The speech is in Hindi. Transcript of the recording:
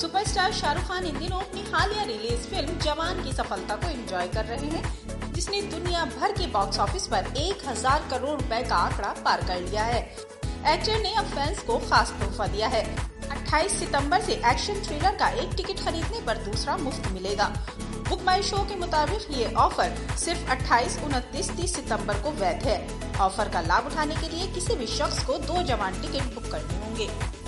सुपरस्टार शाहरुख खान इन दिनों अपनी हालिया रिलीज फिल्म जवान की सफलता को एंजॉय कर रहे हैं, जिसने दुनिया भर के बॉक्स ऑफिस पर 1000 करोड़ रुपए का आंकड़ा पार कर लिया है। एक्टर ने अब फैंस को खास तोहफा दिया है। 28 सितंबर से एक्शन थ्रिलर का एक टिकट खरीदने पर दूसरा मुफ्त मिलेगा। बुक माई शो के मुताबिक ये ऑफर सिर्फ 28, 29, 30 सितंबर को वैध है। ऑफर का लाभ उठाने के लिए किसी भी शख्स को 2 जवान टिकट बुक करने होंगे।